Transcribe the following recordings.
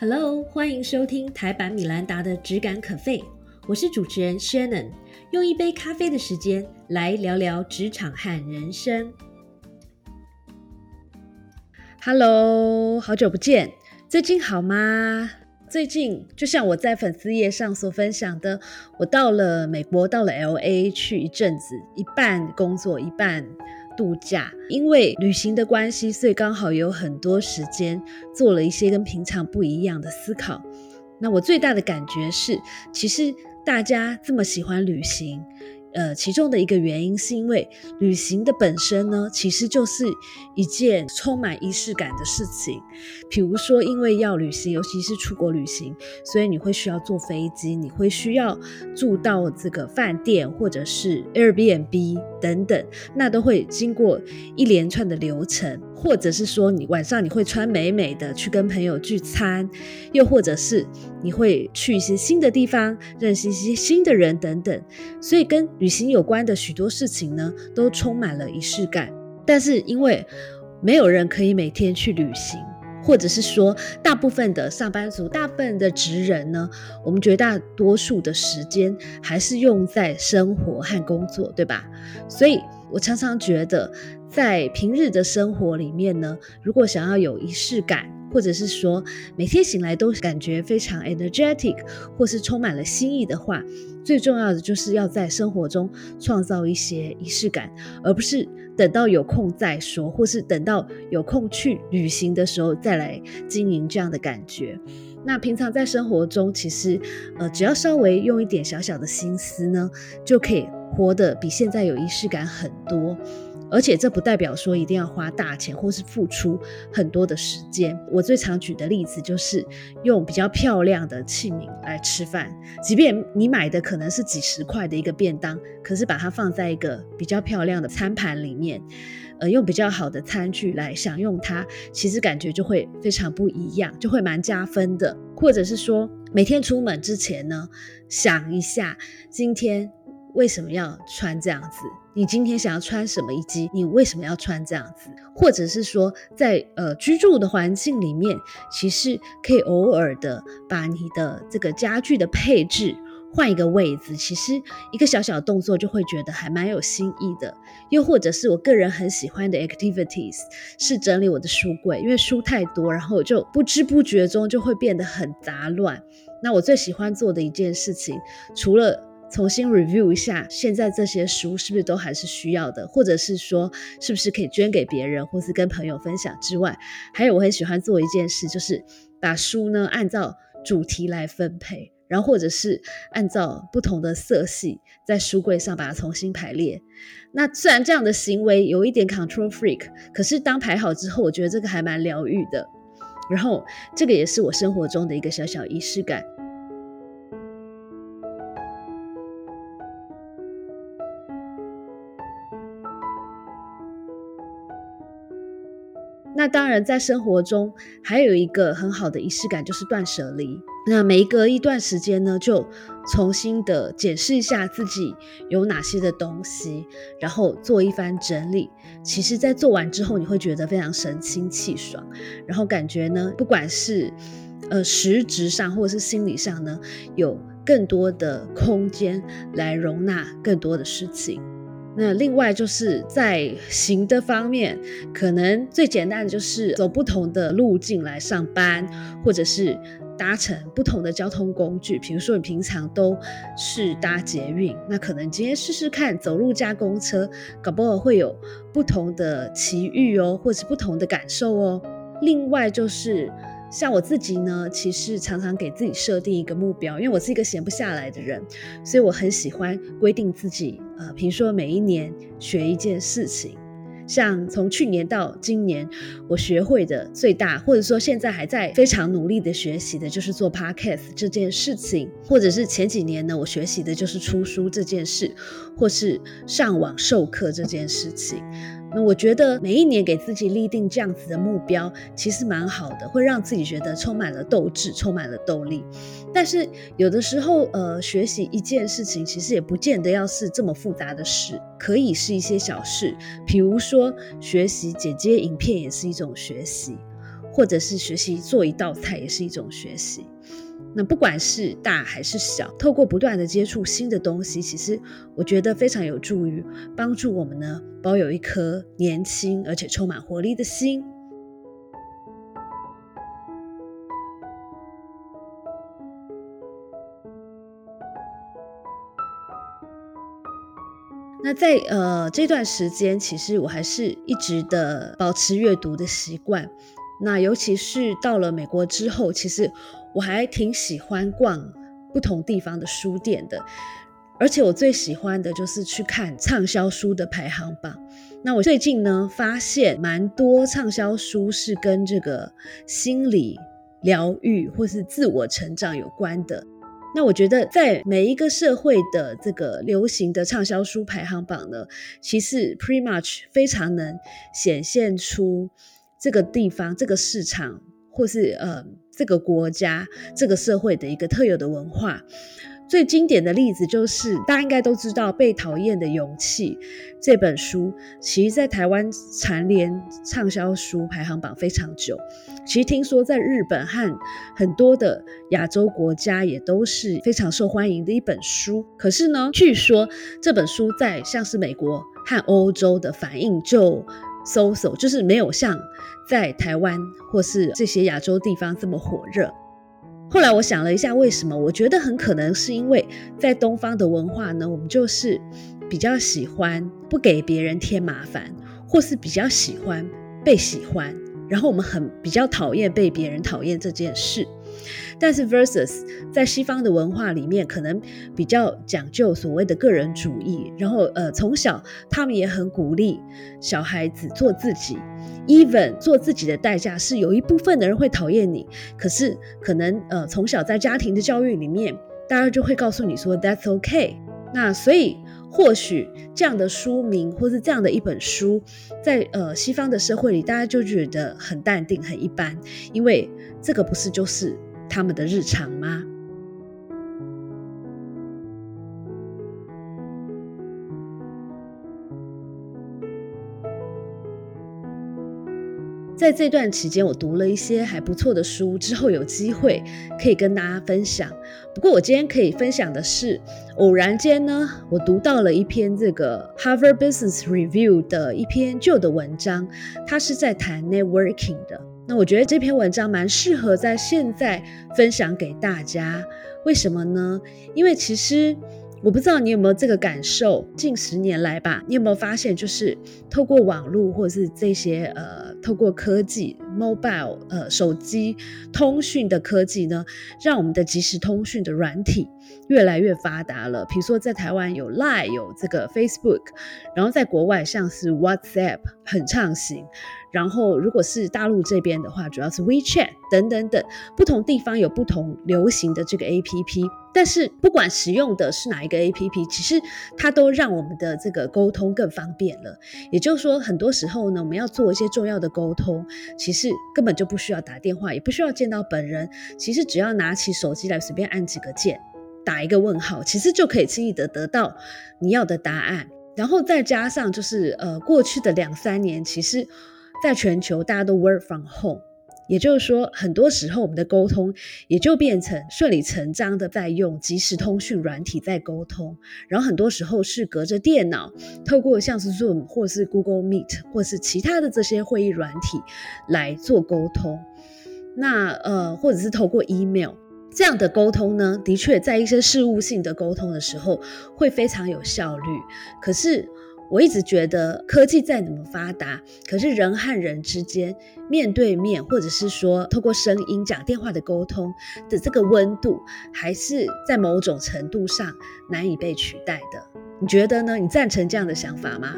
Hello， 欢迎收听台版米兰达的质感可废，我是主持人 Shannon， 用一杯咖啡的时间来聊聊职场和人生。Hello， 好久不见，最近好吗？最近就像我在粉丝页上所分享的，我到了美国，到了 LA 去一阵子，一半工作，一半度假，因为旅行的关系，所以刚好有很多时间做了一些跟平常不一样的思考。那我最大的感觉是，其实大家这么喜欢旅行，其中的一个原因是因为旅行的本身呢，其实就是一件充满仪式感的事情。比如说，因为要旅行，尤其是出国旅行，所以你会需要坐飞机，你会需要住到这个饭店或者是 Airbnb 等等，那都会经过一连串的流程。或者是说你晚上你会穿美美的去跟朋友聚餐，又或者是你会去一些新的地方，认识一些新的人等等，所以跟旅行有关的许多事情呢，都充满了仪式感。但是因为没有人可以每天去旅行，或者是说大部分的上班族，大部分的职人呢，我们绝大多数的时间还是用在生活和工作，对吧？所以我常常觉得在平日的生活里面呢，如果想要有仪式感，或者是说每天醒来都感觉非常 energetic 或是充满了新意的话，最重要的就是要在生活中创造一些仪式感，而不是等到有空再说，或是等到有空去旅行的时候再来经营这样的感觉。那平常在生活中其实只要稍微用一点小小的心思呢，就可以活得比现在有仪式感很多。而且这不代表说一定要花大钱或是付出很多的时间。我最常举的例子就是用比较漂亮的器皿来吃饭，即便你买的可能是几十块的一个便当，可是把它放在一个比较漂亮的餐盘里面，用比较好的餐具来享用它，其实感觉就会非常不一样，就会蛮加分的。或者是说每天出门之前呢，想一下今天为什么要穿这样子，你今天想要穿什么，以及你为什么要穿这样子。或者是说在居住的环境里面，其实可以偶尔的把你的这个家具的配置换一个位置，其实一个小小动作就会觉得还蛮有新意的。又或者是我个人很喜欢的 activities 是整理我的书柜，因为书太多，然后就不知不觉中就会变得很杂乱。那我最喜欢做的一件事情，除了重新 review 一下现在这些书是不是都还是需要的，或者是说是不是可以捐给别人或是跟朋友分享之外，还有我很喜欢做一件事，就是把书呢按照主题来分配，然后或者是按照不同的色系在书柜上把它重新排列。那虽然这样的行为有一点 control freak， 可是当排好之后，我觉得这个还蛮疗愈的，然后这个也是我生活中的一个小小仪式感。那当然在生活中还有一个很好的仪式感，就是断舍离。那每隔一段时间呢，就重新的检视一下自己有哪些的东西，然后做一番整理。其实在做完之后，你会觉得非常神清气爽，然后感觉呢，不管是实质上或者是心理上呢，有更多的空间来容纳更多的事情。那另外就是在行的方面，可能最简单的就是走不同的路径来上班，或者是搭乘不同的交通工具。比如说你平常都是搭捷运，那可能今天试试看走路加公车，搞不好会有不同的奇遇哦，或是不同的感受哦。另外就是像我自己呢，其实常常给自己设定一个目标，因为我是一个闲不下来的人，所以我很喜欢规定自己比如说每一年学一件事情。像从去年到今年，我学会的最大，或者说现在还在非常努力的学习的，就是做 podcast 这件事情。或者是前几年呢，我学习的就是出书这件事，或是上网授课这件事情。那我觉得每一年给自己立定这样子的目标其实蛮好的，会让自己觉得充满了斗志，充满了斗力。但是有的时候学习一件事情其实也不见得要是这么复杂的事，可以是一些小事。比如说学习剪接影片也是一种学习，或者是学习做一道菜也是一种学习。那不管是大还是小，透过不断的接触新的东西，其实我觉得非常有助于帮助我们呢，保有一颗年轻而且充满活力的心。那在这段时间，其实我还是一直的保持阅读的习惯。那尤其是到了美国之后，其实我还挺喜欢逛不同地方的书店的，而且我最喜欢的就是去看畅销书的排行榜。那我最近呢，发现蛮多畅销书是跟这个心理疗愈或是自我成长有关的。那我觉得在每一个社会的这个流行的畅销书排行榜呢，其实 pretty much 非常能显现出这个地方、这个市场或是这个国家、这个社会的一个特有的文化。最经典的例子就是大家应该都知道《被讨厌的勇气》这本书，其实在台湾蝉联畅销书排行榜非常久，其实听说在日本和很多的亚洲国家也都是非常受欢迎的一本书。可是呢，据说这本书在像是美国和欧洲的反应就so-so， 就是没有像在台湾或是这些亚洲地方这么火热。后来我想了一下为什么，我觉得很可能是因为在东方的文化呢，我们就是比较喜欢不给别人添麻烦，或是比较喜欢被喜欢，然后我们比较讨厌被别人讨厌这件事。但是 versus 在西方的文化里面，可能比较讲究所谓的个人主义，然后从小他们也很鼓励小孩子做自己， even 做自己的代价是有一部分的人会讨厌你，可是可能从小在家庭的教育里面，大家就会告诉你说 that's okay。 那所以或许这样的书名或是这样的一本书在西方的社会里，大家就觉得很淡定很一般，因为这个不是就是他们的日常吗？在这段期间我读了一些还不错的书，之后有机会可以跟大家分享。不过我今天可以分享的是，偶然间呢，我读到了一篇这个 Harvard Business Review 的一篇旧的文章，它是在谈 networking 的。那我觉得这篇文章蛮适合在现在分享给大家。为什么呢？因为其实我不知道你有没有这个感受，近10年来吧，你有没有发现就是透过网络或者是这些透过科技 mobile 手机通讯的科技呢，让我们的即时通讯的软体越来越发达了。比如说在台湾有 LINE， 有这个 Facebook， 然后在国外像是 WhatsApp 很畅行，然后如果是大陆这边的话，主要是 WeChat 等等等，不同地方有不同流行的这个 APP。 但是不管使用的是哪一个 APP， 其实它都让我们的这个沟通更方便了。也就是说很多时候呢，我们要做一些重要的沟通，其实根本就不需要打电话，也不需要见到本人，其实只要拿起手机来随便按几个键，打一个问号，其实就可以轻易的得到你要的答案。然后再加上就是过去的2-3年，其实在全球大家都 work from home， 也就是说很多时候我们的沟通也就变成顺理成章的在用即时通讯软体在沟通，然后很多时候是隔着电脑，透过像是 Zoom 或是 Google Meet 或是其他的这些会议软体来做沟通。那或者是透过 email，这样的沟通呢，的确在一些事务性的沟通的时候会非常有效率。可是我一直觉得科技再怎么发达，可是人和人之间面对面或者是说透过声音讲电话的沟通的这个温度，还是在某种程度上难以被取代的。你觉得呢？你赞成这样的想法吗？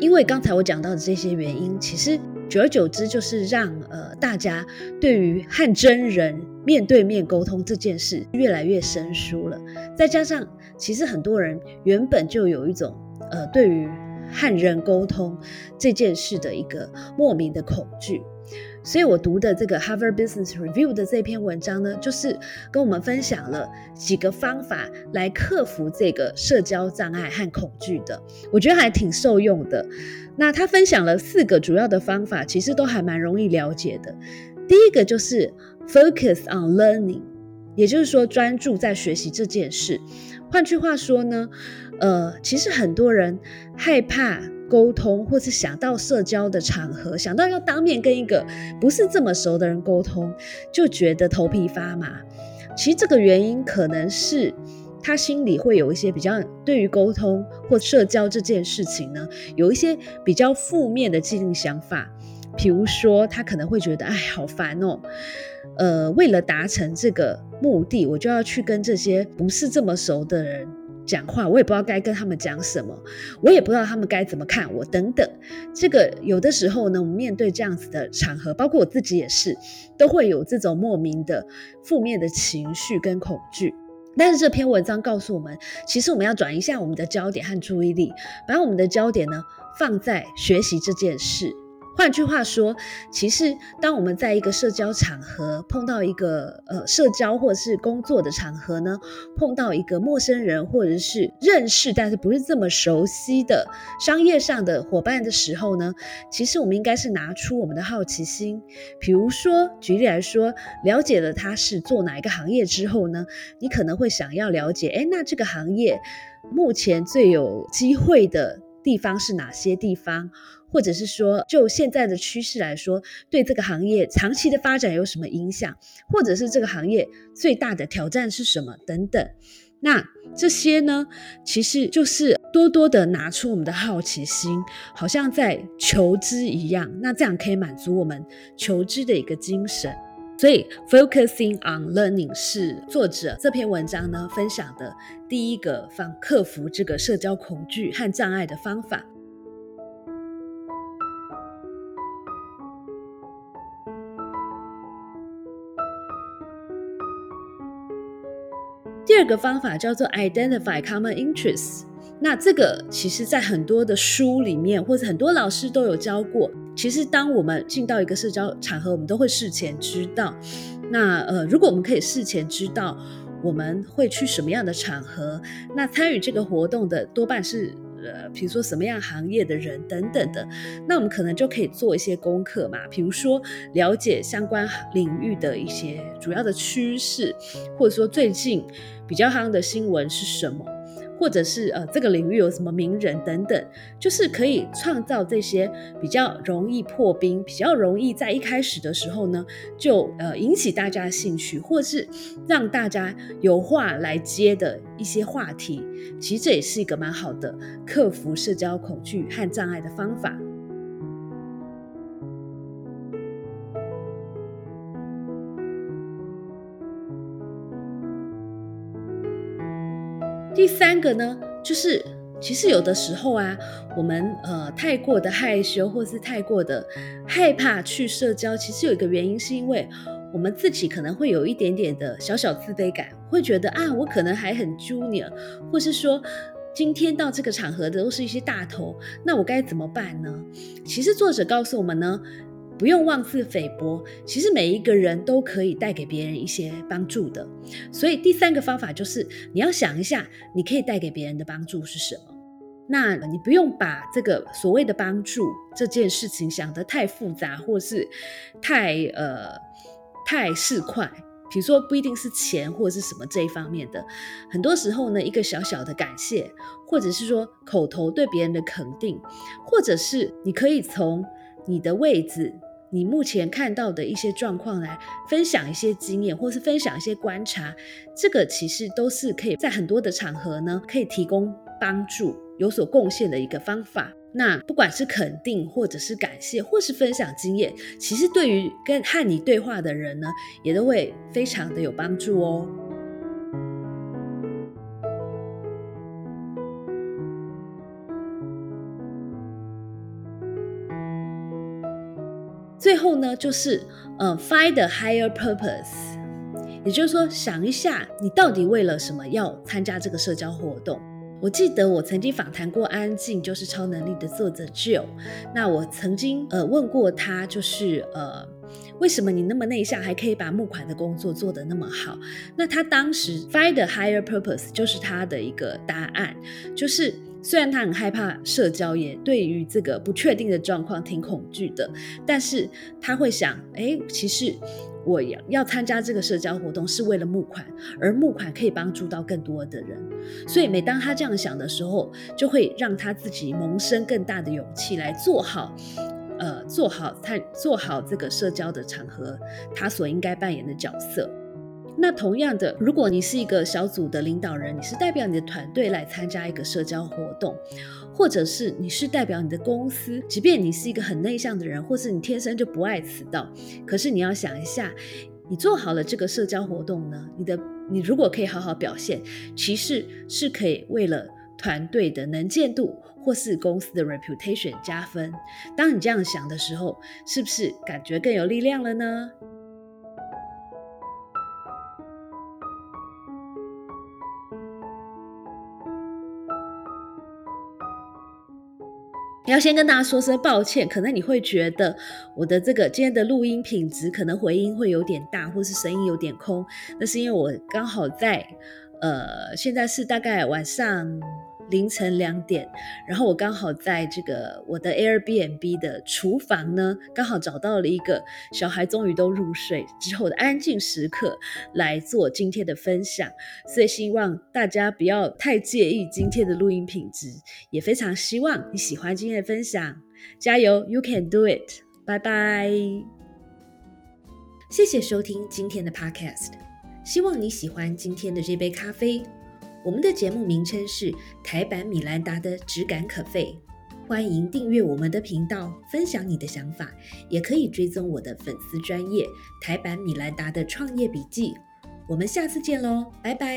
因为刚才我讲到的这些原因，其实久而久之就是让大家对于和真人面对面沟通这件事越来越生疏了。再加上其实很多人原本就有一种对于和人沟通这件事的一个莫名的恐惧，所以我读的这个 Harvard Business Review 的这篇文章呢，就是跟我们分享了几个方法来克服这个社交障碍和恐惧的，我觉得还挺受用的。那他分享了4个主要的方法，其实都还蛮容易了解的。第一个就是 focus on learning， 也就是说专注在学习这件事。换句话说呢，其实很多人害怕沟通，或是想到社交的场合，想到要当面跟一个不是这么熟的人沟通，就觉得头皮发麻。其实这个原因可能是他心里会有一些比较对于沟通或社交这件事情呢，有一些比较负面的既定想法。比如说他可能会觉得好烦哦，为了达成这个目的，我就要去跟这些不是这么熟的人讲话，我也不知道该跟他们讲什么，我也不知道他们该怎么看我等等。这个有的时候呢，我们面对这样子的场合，包括我自己也是，都会有这种莫名的负面的情绪跟恐惧。但是这篇文章告诉我们，其实我们要转移一下我们的焦点和注意力，把我们的焦点呢放在学习这件事。换句话说，其实当我们在一个社交场合碰到一个社交或是工作的场合呢，碰到一个陌生人或者是认识但是不是这么熟悉的商业上的伙伴的时候呢，其实我们应该是拿出我们的好奇心。比如说举例来说，了解了他是做哪一个行业之后呢，你可能会想要了解，那这个行业目前最有机会的地方是哪些地方，或者是说就现在的趋势来说，对这个行业长期的发展有什么影响，或者是这个行业最大的挑战是什么等等。那这些呢，其实就是多多的拿出我们的好奇心，好像在求知一样，那这样可以满足我们求知的一个精神。所以 focusing on learning 是作者这篇文章呢分享的第一个克服这个社交恐惧和障碍的方法。第二个方法叫做 identify common interests， 那这个其实在很多的书里面或者很多老师都有教过。其实当我们进到一个社交场合，我们都会事前知道，那如果我们可以事前知道我们会去什么样的场合，那参与这个活动的多半是比如说什么样行业的人等等的，那我们可能就可以做一些功课嘛，比如说了解相关领域的一些主要的趋势，或者说最近比较夯的新闻是什么，或者是这个领域有什么名人等等，就是可以创造这些比较容易破冰，比较容易在一开始的时候呢就引起大家的兴趣，或是让大家有话来接的一些话题。其实这也是一个蛮好的克服社交恐惧和障碍的方法。第三个呢，就是其实有的时候啊，我们太过的害羞或是太过的害怕去社交，其实有一个原因是因为我们自己可能会有一点点的小小自卑感，会觉得我可能还很 junior， 或是说今天到这个场合的都是一些大头，那我该怎么办呢？其实作者告诉我们呢，不用妄自菲薄，其实每一个人都可以带给别人一些帮助的。所以第三个方法就是你要想一下，你可以带给别人的帮助是什么。那你不用把这个所谓的帮助这件事情想得太复杂，或是太市侩，比如说不一定是钱或是什么这一方面的，很多时候呢，一个小小的感谢，或者是说口头对别人的肯定，或者是你可以从你的位置，你目前看到的一些状况来分享一些经验，或是分享一些观察，这个其实都是可以在很多的场合呢可以提供帮助，有所贡献的一个方法。那不管是肯定或者是感谢或是分享经验，其实对于和你对话的人呢也都会非常的有帮助哦。最后呢，就是find a higher purpose， 也就是说想一下你到底为了什么要参加这个社交活动。我记得我曾经访谈过安静就是超能力的作者 Jill， 那我曾经问过她，就是为什么你那么内向还可以把募款的工作做得那么好。那她当时 Find a higher purpose 就是她的一个答案，就是虽然他很害怕社交，也对于这个不确定的状况挺恐惧的，但是他会想，其实我要参加这个社交活动是为了募款，而募款可以帮助到更多的人。所以每当他这样想的时候，就会让他自己萌生更大的勇气来做好这个社交的场合他所应该扮演的角色。那同样的，如果你是一个小组的领导人，你是代表你的团队来参加一个社交活动，或者是你是代表你的公司，即便你是一个很内向的人，或是你天生就不爱迟到，可是你要想一下，你做好了这个社交活动呢，你如果可以好好表现，其实是可以为了团队的能见度或是公司的 reputation 加分。当你这样想的时候，是不是感觉更有力量了呢？要先跟大家说声抱歉，可能你会觉得我的这个今天的录音品质可能回音会有点大，或是声音有点空，那是因为我刚好在现在是大概晚上凌晨2点，然后我刚好在这个我的 Airbnb 的厨房呢，刚好找到了一个小孩终于都入睡之后的安静时刻来做今天的分享，所以希望大家不要太介意今天的录音品质，也非常希望你喜欢今天的分享，加油 You can do it， 拜拜。谢谢收听今天的 podcast， 希望你喜欢今天的这杯咖啡。我们的节目名称是台版米兰达的质感可废，欢迎订阅我们的频道，分享你的想法，也可以追踪我的粉丝专页台版米兰达的创业笔记。我们下次见咯，拜拜。